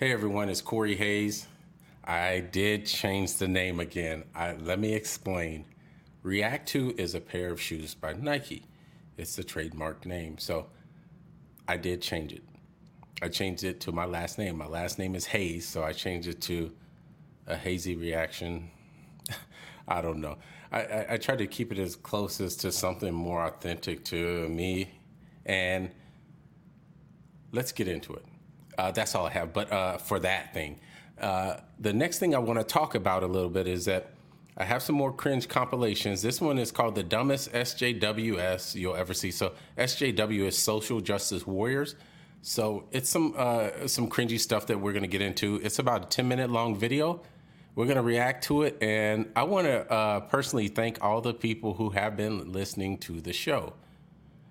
Hey everyone, it's Corey Hayes. I did change the name again. Let me explain. React To is a pair of shoes by Nike. It's the trademark name. So I did change it. I changed it to my last name. My last name is Hayes, so I changed it to a hazy reaction. I don't know. I tried to keep it as close as to something more authentic to me. And let's get into it. That's all I have. But for that thing, the next thing I want to talk about a little bit is that I have some more cringe compilations. This one is called The Dumbest SJWs You'll Ever See. So SJW is Social Justice Warriors. So it's some cringy stuff that we're going to get into. It's about a 10-minute long video. We're going to react to it. And I want to personally thank all the people who have been listening to the show.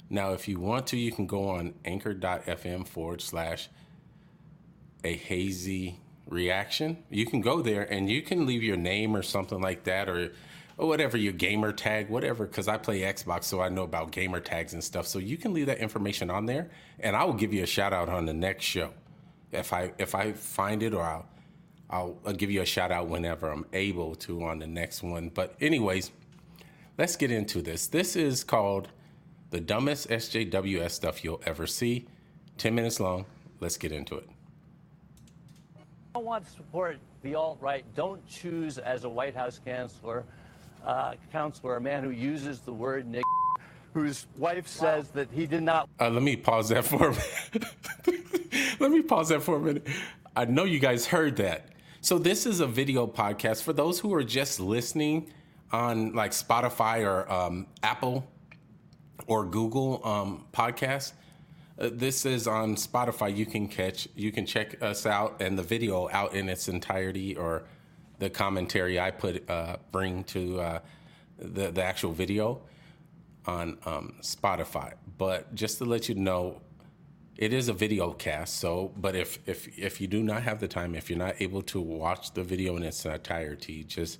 Now, if you want to, you can go on anchor.fm/ahazyreaction. You can go there and you can leave your name or something like that, or whatever, your gamer tag, whatever, because I play Xbox, so I know about gamer tags and stuff. So you can leave that information on there and I will give you a shout out on the next show. If I find it, or I'll give you a shout out whenever I'm able to on the next one. But anyways, let's get into this. This is called The Dumbest SJWs Stuff You'll Ever See. 10 minutes long. Let's get into it. I don't want to support the alt-right. Don't choose as a White House counselor, a man who uses the word nigger, whose wife says that he did not. Let me pause that for a minute. I know you guys heard that. So this is a video podcast for those who are just listening on like Spotify or Apple or Google podcasts. This is on Spotify. You can check us out and the video out in its entirety, or the commentary I bring to the actual video on Spotify. But just to let you know, it is a video cast. So, but if you do not have the time, if you're not able to watch the video in its entirety, just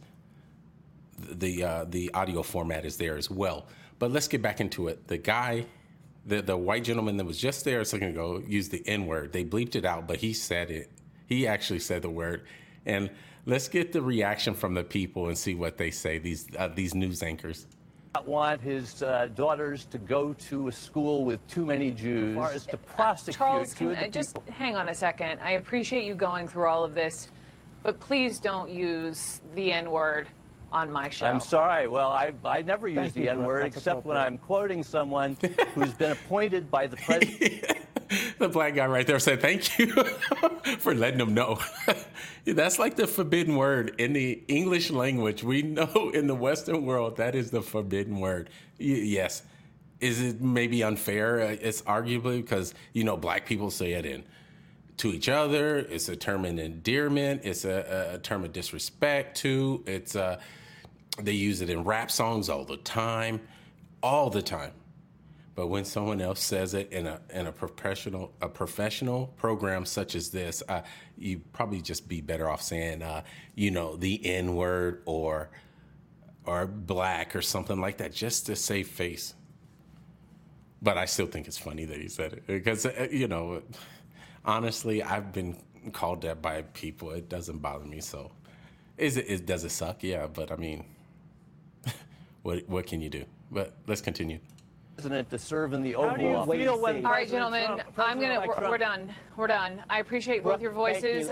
the audio format is there as well. But let's get back into it. The guy. The white gentleman that was just there a second ago used the N-word. They bleeped it out, but he said it. He actually said the word. And let's get the reaction from the people and see what they say, these news anchors. I want his daughters to go to a school with too many Jews. As far as to prosecute Charles, can I just hang on a second? I appreciate you going through all of this, but please don't use the N-word on my show. I'm sorry. Well, I never use the N-word except when I'm quoting someone who's been appointed by the president. The black guy right there said, thank you for letting him know. That's like the forbidden word in the English language. We know in the Western world that is the forbidden word. Yes. Is it maybe unfair? It's arguably because, black people say it to each other. It's a term of endearment. It's a term of disrespect too. It's they use it in rap songs all the time. But when someone else says it in a professional program such as this, you probably just be better off saying, the N word or black or something like that, just to save face. But I still think it's funny that he said it because honestly, I've been called that by people. It doesn't bother me. So does it suck? Yeah. But I mean, what can you do? But let's continue. President to serve in the Oval Office. All right, gentlemen, we're done. We're done. I appreciate both your voices.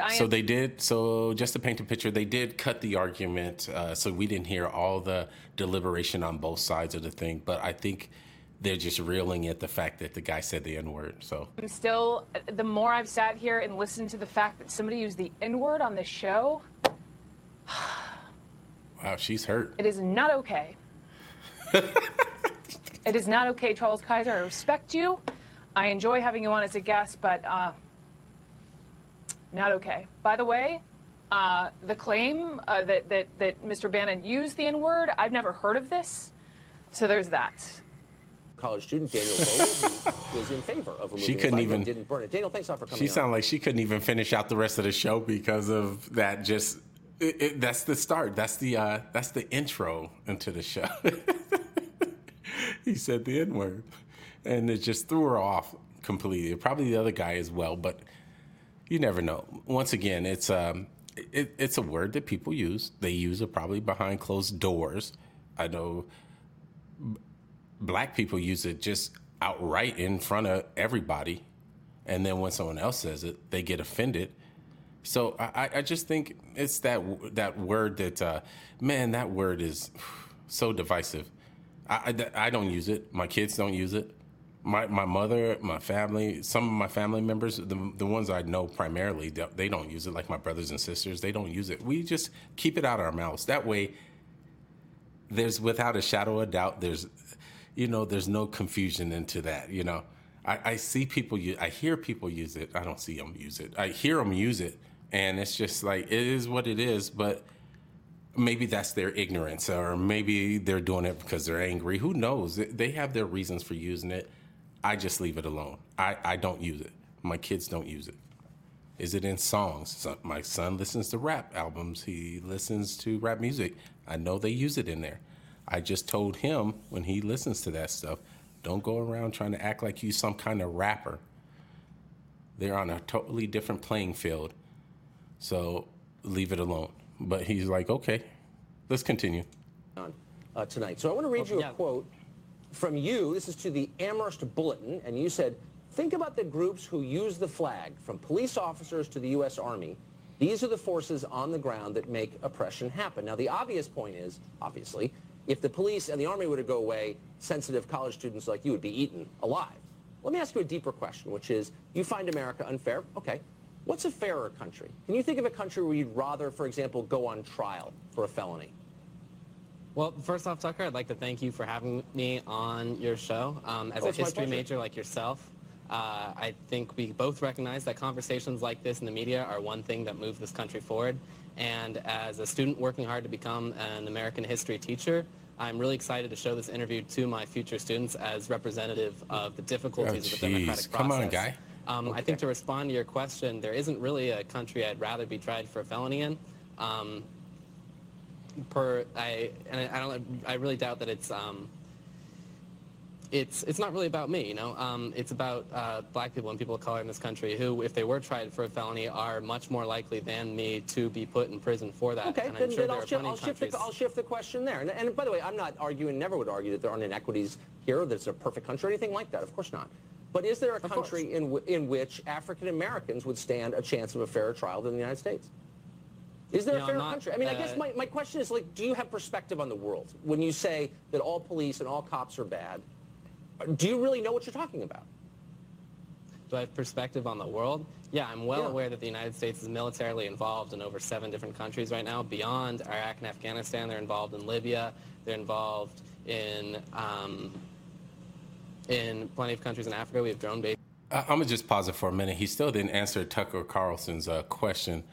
So just to paint a picture, they did cut the argument. So we didn't hear all the deliberation on both sides of the thing. But I think they're just reeling at the fact that the guy said the N-word, so. I'm still, the more I've sat here and listened to the fact that somebody used the N-word on the show. Wow, she's hurt. It is not okay. It is not okay, Charles Kaiser. I respect you. I enjoy having you on as a guest, but not okay. By the way, the claim that Mr. Bannon used the N-word, I've never heard of this, so there's that. College student Daniel Bowe was in favor of removing. She couldn't even. Didn't burn it. Daniel, thanks for coming. She sounded like she couldn't even finish out the rest of the show because of that. Just that's the start. That's the intro into the show. He said the N-word, and it just threw her off completely. Probably the other guy as well, but You never know. Once again, it's a word that people use. They use it probably behind closed doors. I know black people use it just outright in front of everybody. And then when someone else says it, they get offended. So I just think it's that word that, man, that word is so divisive. I don't use it. My kids don't use it. My mother, my family, some of my family members, the ones I know primarily, they don't use it. Like my brothers and sisters, they don't use it. We just keep it out of our mouths. That way, there's without a shadow of doubt, there's no confusion into that. You know, I see people, I hear people use it. I don't see them use it. I hear them use it, and it's just like it is what it is. But maybe that's their ignorance, or maybe they're doing it because they're angry. Who knows? They have their reasons for using it. I just leave it alone. I don't use it. My kids don't use it. Is it in songs? My son listens to rap albums. He listens to rap music. I know they use it in there. I just told him when he listens to that stuff, don't go around trying to act like you some kind of rapper. They're on a totally different playing field. So leave it alone. But he's like, okay, let's continue. Tonight. So I want to read you a quote from you. This is to the Amherst Bulletin, and you said, think about the groups who use the flag, from police officers to the U.S. Army. These are the forces on the ground that make oppression happen. Now, the obvious point is, obviously, if the police and the Army were to go away, sensitive college students like you would be eaten alive. Let me ask you a deeper question, which is, you find America unfair? Okay. What's a fairer country? Can you think of a country where you'd rather, for example, go on trial for a felony? Well, first off, Tucker, I'd like to thank you for having me on your show. As a history major like yourself, I think we both recognize that conversations like this in the media are one thing that move this country forward. And as a student working hard to become an American history teacher, I'm really excited to show this interview to my future students as representative of the difficulties of the democratic process. Come on, guy. Okay. I think to respond to your question, there isn't really a country I'd rather be tried for a felony in. I really doubt that it's not really about me, you know. It's about black people and people of color in this country who, if they were tried for a felony, are much more likely than me to be put in prison for that. Okay, and I'll shift the question there. And by the way, I'm not arguing, never would argue that there aren't inequities here, that it's a perfect country or anything like that. Of course not. But is there a country in which African Americans would stand a chance of a fairer trial than the United States? Is there a fair country? I mean, I guess my question is, like, do you have perspective on the world? When you say that all police and all cops are bad, do you really know what you're talking about? Do I have perspective on the world? Yeah, I'm aware that the United States is militarily involved in over 7 different countries right now. Beyond Iraq and Afghanistan, they're involved in Libya. They're involved in plenty of countries in Africa. We have drone bases. I'm going to just pause it for a minute. He still didn't answer Tucker Carlson's question.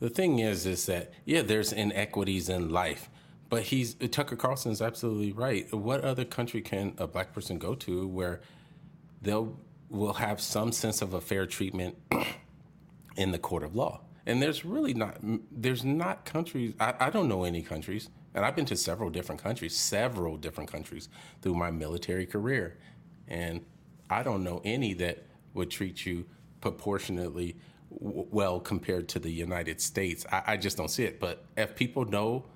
The thing is that, yeah, there's inequities in life, but Tucker Carlson's absolutely right. What other country can a black person go to where will have some sense of a fair treatment in the court of law? And there's really not, countries, I don't know any countries, and I've been to several different countries through my military career. And I don't know any that would treat you proportionately well compared to the United States. I just don't see it. But if people know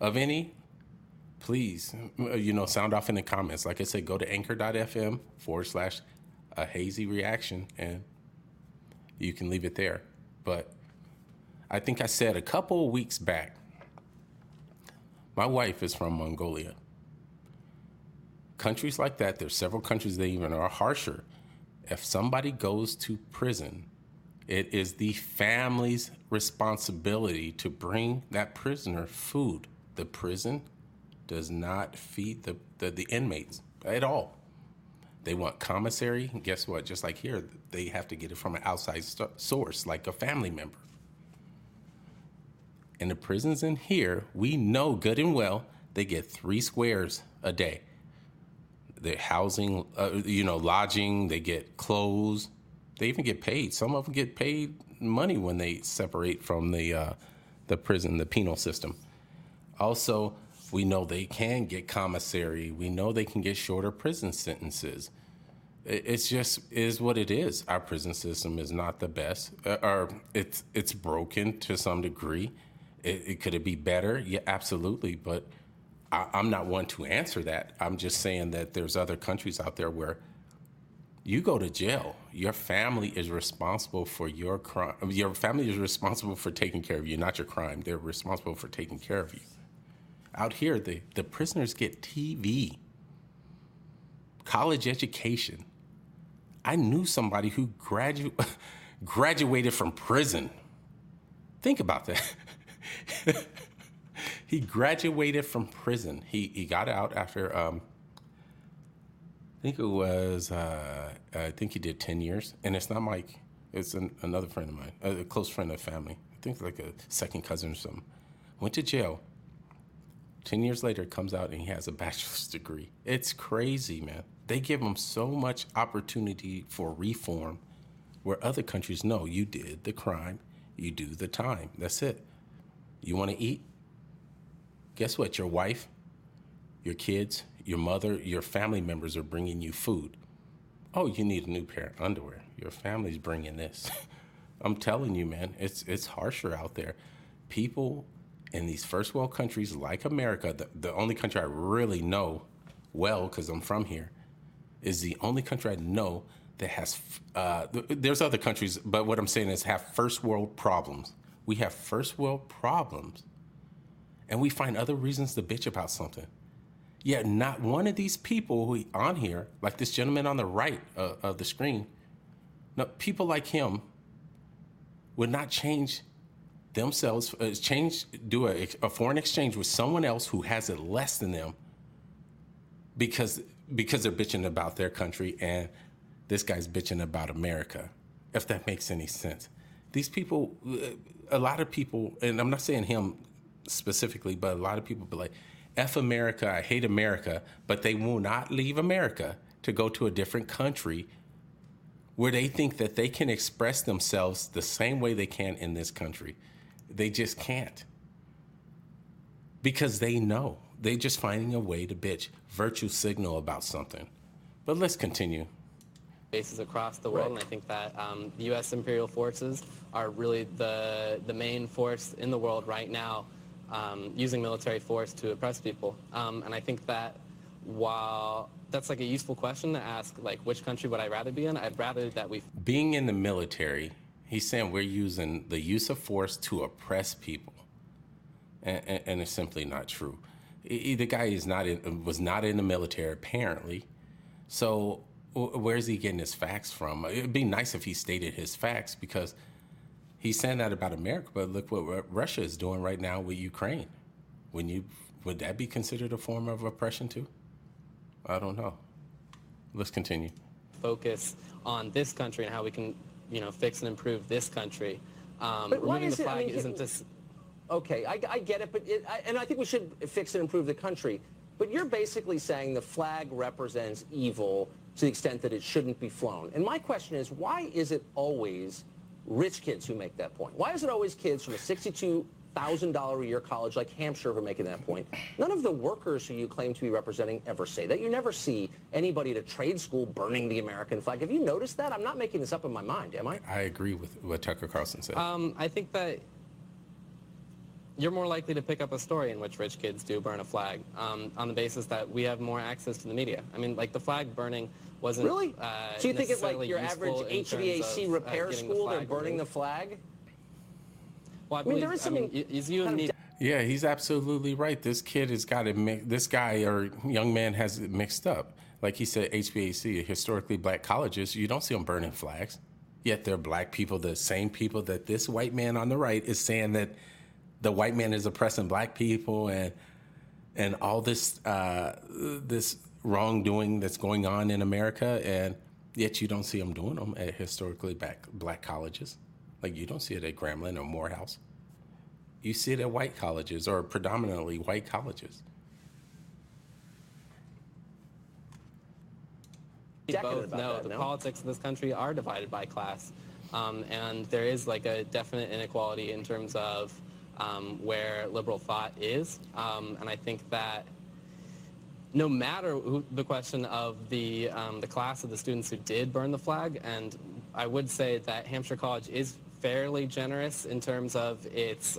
of any, please, sound off in the comments. Like I said, go to anchor.fm / a hazy reaction, and you can leave it there. But I think I said a couple weeks back, my wife is from Mongolia. Countries like that, there's several countries that even are harsher. If somebody goes to prison, it is the family's responsibility to bring that prisoner food. The prison does not feed the inmates at all. They want commissary. And guess what? Just like here, they have to get it from an outside source, like a family member. In the prisons in here, we know good and well, they get 3 squares a day. Their housing, lodging, they get clothes. They even get paid. Some of them get paid money when they separate from the prison, the penal system. Also, we know they can get commissary. We know they can get shorter prison sentences. It's just is what it is. Our prison system is not the best, or it's broken to some degree. It could it be better? Yeah, absolutely. But I'm not one to answer that. I'm just saying that there's other countries out there where you go to jail. Your family is responsible for your crime. Your family is responsible for taking care of you, not your crime. They're responsible for taking care of you. Out here, the prisoners get TV, college education. I knew somebody who graduated from prison. Think about that. He graduated from prison. He got out after, I think he did 10 years. And it's not Mike. It's another friend of mine, a close friend of family. I think like a second cousin or something. Went to jail. 10 years later, comes out and he has a bachelor's degree. It's crazy, man. They give him so much opportunity for reform where other countries know you did the crime, you do the time. That's it. You want to eat? Guess what? Your wife, your kids, your mother, your family members are bringing you food. Oh, you need a new pair of underwear. Your family's bringing this. I'm telling you, man, it's harsher out there. People in these first world countries like America, the only country I really know well because I'm from here, is the only country I know that has, there's other countries, but what I'm saying is have first world problems. We have first world problems, and we find other reasons to bitch about something. Yet not one of these people who on here, like this gentleman on the right of the screen, no, people like him would not change themselves, do a foreign exchange with someone else who has it less than them because they're bitching about their country and this guy's bitching about America, if that makes any sense. These people, a lot of people, and I'm not saying him specifically, but a lot of people be like, F America, I hate America, but they will not leave America to go to a different country where they think that they can express themselves the same way they can in this country. They just can't. Because they know. They're just finding a way to bitch, virtue signal about something. But let's continue. Bases across the world, right. And I think that the U.S. Imperial forces are really the main force in the world right now, using military force to oppress people. And I think that while that's like a useful question to ask, like which country would I rather be in? I'd rather that we... Being in the military, he's saying we're using the use of force to oppress people. And it's simply not true. The guy was not in the military, apparently. So where's he getting his facts from? It'd be nice if he stated his facts because... He's saying that about America, but look what Russia is doing right now with Ukraine. Would that be considered a form of oppression too? I don't know. Let's continue. Focus on this country and how we can, fix and improve this country. But why is it? I mean, isn't this? Okay, I get it, but and I think we should fix and improve the country. But you're basically saying the flag represents evil to the extent that it shouldn't be flown. And my question is, why is it always rich kids who make that point? Why is it always kids from a $62,000 a year college like Hampshire who are making that point? None of the workers who you claim to be representing ever say that. You never see anybody at a trade school burning the American flag. Have you noticed that? I'm not making this up in my mind, am I? I agree with what Tucker Carlson said. I think that you're more likely to pick up a story in which rich kids do burn a flag on the basis that we have more access to the media. I mean, like the flag burning wasn't really. So you think it's like your average HVAC repair school? They're burning the flag. Well, I mean, there is something. Yeah, he's absolutely right. This kid has got it. This guy or young man has it mixed up. Like he said, HVAC, historically black colleges. You don't see them burning flags. Yet they're black people, the same people that this white man on the right is saying that the white man is oppressing black people and all this this wrongdoing that's going on in America, and yet you don't see them doing them at historically black colleges. Like you don't see it at Grambling or Morehouse. You see it at white colleges or predominantly white colleges. We both know the politics of this country are divided by class, and there is like a definite inequality in terms of where liberal thought is, and I think that no matter who, the question of the class of the students who did burn the flag. And I would say that Hampshire College is fairly generous in terms of its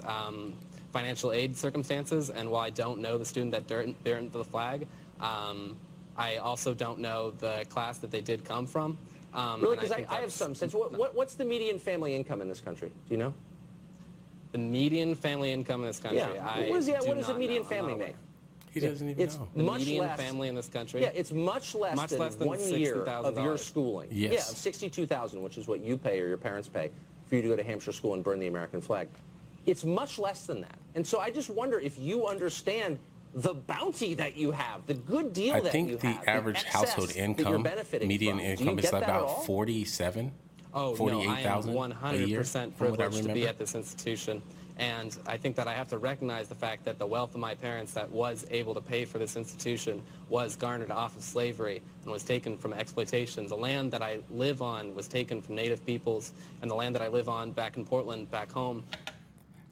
financial aid circumstances. And while I don't know the student that burned the flag, I also don't know the class that they did come from. Really, because I have some sense. What's the median family income in this country? Do you know? The median family income in this country? Yeah. What does a median family make? He doesn't even know. The median family in this country? Yeah, it's much less than 1 year of your schooling. Yes. Yeah, $62,000, which is what you pay or your parents pay for you to go to Hampshire school and burn the American flag. It's much less than that. And so I just wonder if you understand the bounty that you have, the good deal that you have. I think the average household income, median income, is about 47, 48,000 a year. I am 100% privileged to be at this institution. And I think that I have to recognize the fact that the wealth of my parents that was able to pay for this institution was garnered off of slavery and was taken from exploitation. The land that I live on was taken from Native peoples, and the land that I live on back in Portland, back home.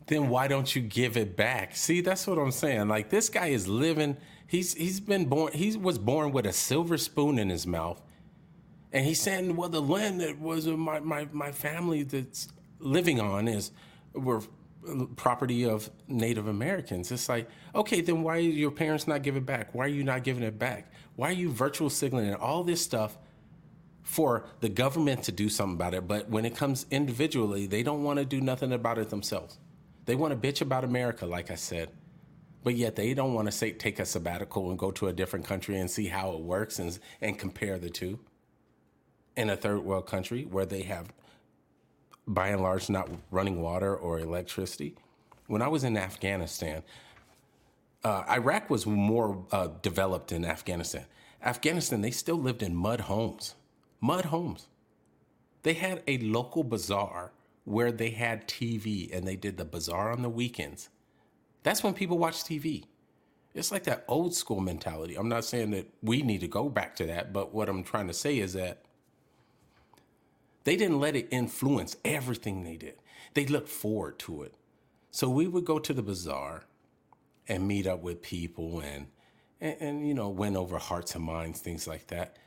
Then why don't you give it back? See, that's what I'm saying. Like, this guy is living. He was born with a silver spoon in his mouth, and he's saying, well, the land that was my family that's living on were property of Native Americans. It's like, okay, then why are your parents not giving it back? Why are you not giving it back? Why are you virtual signaling and all this stuff for the government to do something about it? But when it comes individually, they don't want to do nothing about it themselves. They want to bitch about America, like I said, but yet they don't want to take a sabbatical and go to a different country and see how it works and compare the two. In a third world country where they have, by and large, not running water or electricity. When I was in Afghanistan, Iraq was more developed than Afghanistan. Afghanistan, they still lived in mud homes. They had a local bazaar where they had TV and they did the bazaar on the weekends. That's when people watch TV. It's like that old school mentality. I'm not saying that we need to go back to that, but what I'm trying to say is that they didn't let it influence everything they did. They looked forward to it. So we would go to the bazaar and meet up with people and you know, win over hearts and minds, things like that.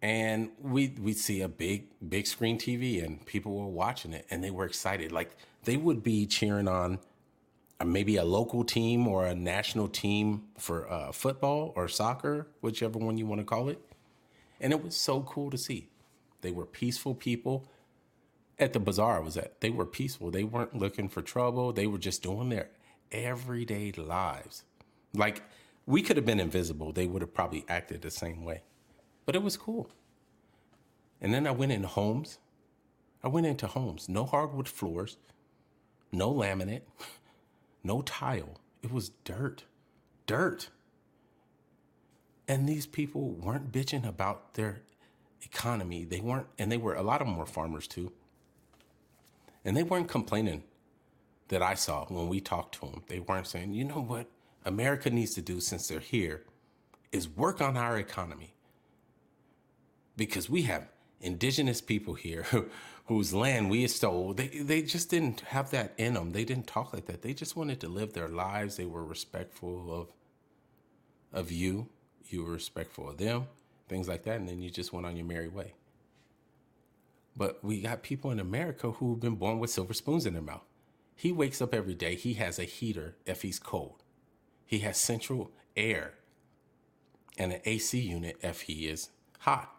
And we'd see a big screen TV and people were watching it and they were excited. Like, they would be cheering on maybe a local team or a national team for football or soccer, whichever one you want to call it. And it was so cool to see. They were peaceful people. At the bazaar I was at, they were peaceful. They weren't looking for trouble. They were just doing their everyday lives. Like, we could have been invisible. They would have probably acted the same way. But it was cool. And then I went into homes. No hardwood floors, no laminate, no tile. It was dirt. And these people weren't bitching about their economy. They weren't, and they were, a lot of them were farmers too. And they weren't complaining that I saw when we talked to them. They weren't saying, you know what America needs to do since they're here is work on our economy. Because we have indigenous people here whose land we stole. They just didn't have that in them. They didn't talk like that. They just wanted to live their lives. They were respectful of you. You were respectful of them, things like that. And then you just went on your merry way. But we got people in America who've been born with silver spoons in their mouth. He wakes up every day. He has a heater if he's cold. He has central air and an AC unit if he is hot.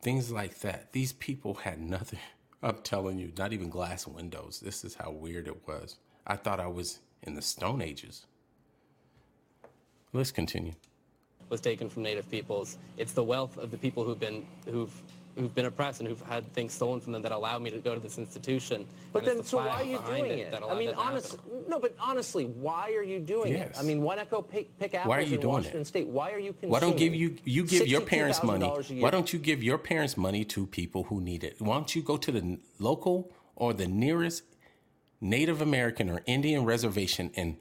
Things like that. These people had nothing. I'm telling you, not even glass windows. This is how weird it was. I thought I was in the Stone Ages. Let's continue. Was taken from Native peoples. It's the wealth of the people who've been oppressed and who've had things stolen from them that allowed me to go to this institution. But and then, so why are you doing it? I mean, honestly, why are you doing it? I mean, why not go pick apples in Washington State? Why are you consuming? Why don't you give your parents money? Why don't you give your parents money to people who need it? Why don't you go to the local or the nearest Native American or Indian reservation and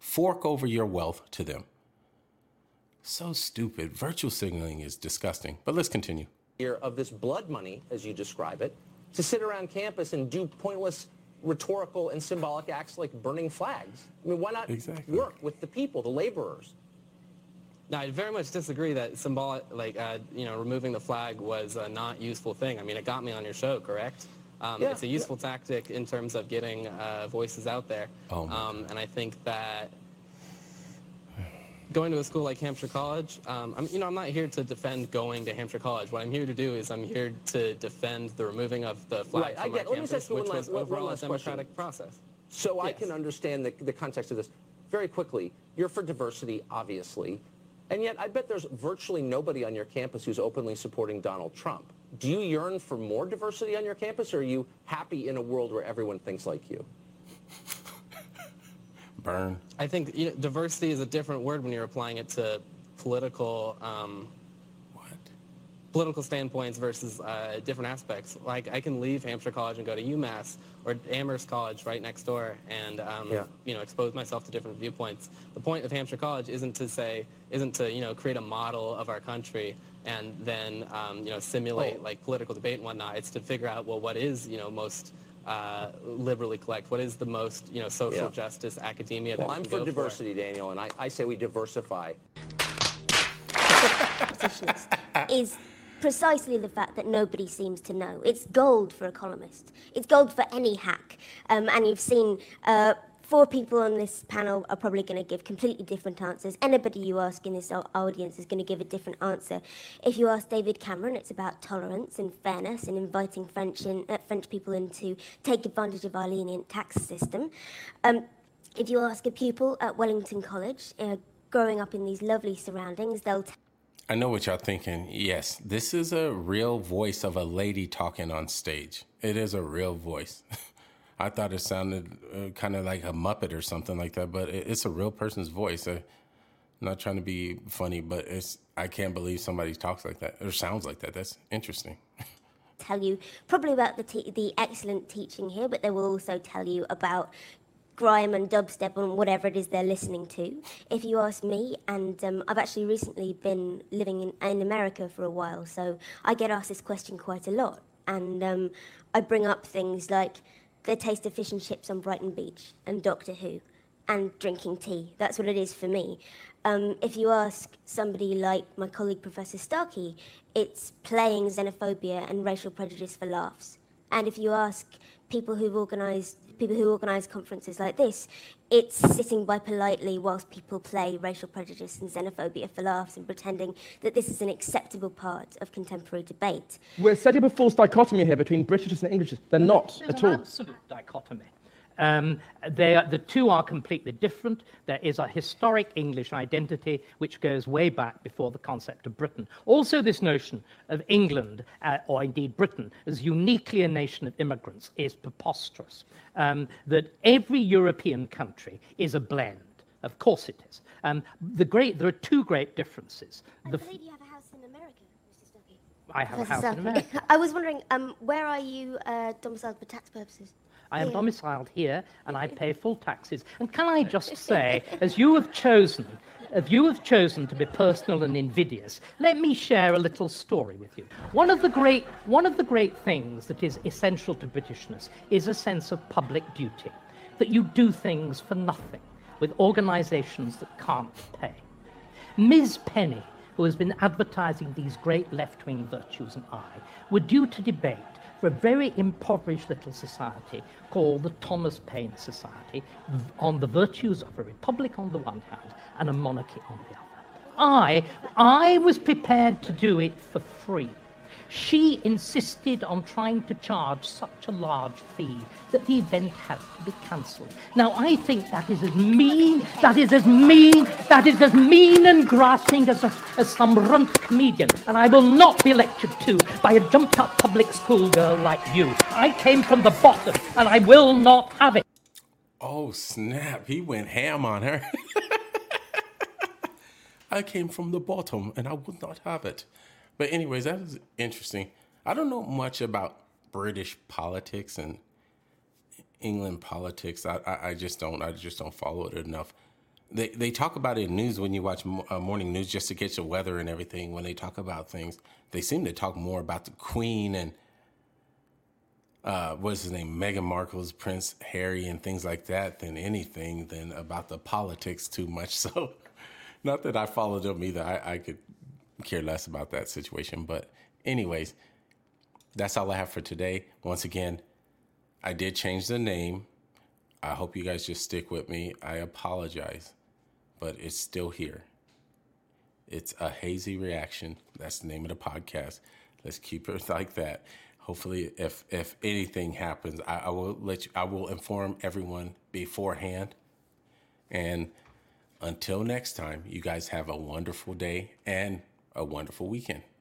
fork over your wealth to them? So stupid. Virtual signaling is disgusting. But let's continue. Of this blood money, as you describe it, to sit around campus and do pointless rhetorical and symbolic acts like burning flags. I mean, why not work with the people, the laborers? No, I very much disagree that symbolic, removing the flag was a not useful thing. I mean, it got me on your show, correct? It's a useful tactic in terms of getting voices out there. And I think that going to a school like Hampshire College, I'm not here to defend going to Hampshire College. What I'm here to do is I'm here to defend the removing of the flag from our campus, which was overall a democratic process. So I can understand the context of this. Very quickly, you're for diversity, obviously. And yet, I bet there's virtually nobody on your campus who's openly supporting Donald Trump. Do you yearn for more diversity on your campus, or are you happy in a world where everyone thinks like you? Burn. I think diversity is a different word when you're applying it to political political standpoints versus different aspects. Like, I can leave Hampshire College and go to UMass or Amherst College right next door and, expose myself to different viewpoints. The point of Hampshire College isn't to create a model of our country and then, simulate political debate and whatnot. It's to figure out, what is, most liberally collect, what is the most, social justice academia that I'm for diversity, Daniel, and I say we diversify. Is precisely the fact that nobody seems to know. It's gold for a columnist. It's gold for any hack. And you've seen four people on this panel are probably going to give completely different answers. Anybody you ask in this audience is going to give a different answer. If you ask David Cameron, it's about tolerance and fairness and inviting French people in to take advantage of our lenient tax system. If you ask a pupil at Wellington College, growing up in these lovely surroundings, they'll I know what y'all thinking. Yes, this is a real voice of a lady talking on stage. It is a real voice. I thought it sounded kind of like a Muppet or something like that, but it's a real person's voice. I'm not trying to be funny, but I can't believe somebody talks like that or sounds like that. That's interesting. Tell you probably about the excellent teaching here, but they will also tell you about grime and dubstep and whatever it is they're listening to. If you ask me, and I've actually recently been living in America for a while, so I get asked this question quite a lot. And I bring up things like the taste of fish and chips on Brighton Beach and Doctor Who and drinking tea. That's what it is for me. If you ask somebody like my colleague Professor Starkey, it's playing xenophobia and racial prejudice for laughs. And if you ask people who organise conferences like this, it's sitting by politely whilst people play racial prejudice and xenophobia for laughs and pretending that this is an acceptable part of contemporary debate. We're setting up a false dichotomy here between Britishers and Englishes. They're not at all. An absolute dichotomy. The two are completely different. There is a historic English identity which goes way back before the concept of Britain. Also, this notion of England, or indeed Britain, as uniquely a nation of immigrants is preposterous. That every European country is a blend. Of course it is. There are two great differences. I believe you have a house in America, Mr. Stuckey. I have a house in America. I was wondering, where are you domiciled for tax purposes? I am domiciled here, and I pay full taxes. And can I just say, as you have chosen to be personal and invidious, let me share a little story with you. One of the great things that is essential to Britishness is a sense of public duty, that you do things for nothing with organisations that can't pay. Ms. Penny, who has been advertising these great left-wing virtues, and I were due to debate for a very impoverished little society called the Thomas Paine Society, on the virtues of a republic on the one hand and a monarchy on the other. I was prepared to do it for free. She insisted on trying to charge such a large fee that the event had to be cancelled. Now, I think that is as mean and grasping as some runt comedian, and I will not be lectured to by a jumped-up public school girl like you. I came from the bottom, and I will not have it. Oh, snap. He went ham on her. I came from the bottom, and I would not have it. But anyways, that was interesting. I don't know much about British politics and England politics. I just don't follow it enough. They talk about it in news when you watch morning news just to get your weather and everything. When they talk about things, they seem to talk more about the Queen and what's his name, Meghan Markle's Prince Harry and things like that than anything about the politics too much. So Not that I followed them either. I could care less about that situation. But anyways, that's all I have for today. Once again, I did change the name. I hope you guys just stick with me. I apologize, but it's still here. It's A Hazy Reaction. That's the name of the podcast. Let's keep it like that. Hopefully, if anything happens, I will let you, I will inform everyone beforehand. And until next time, you guys have a wonderful day and a wonderful weekend.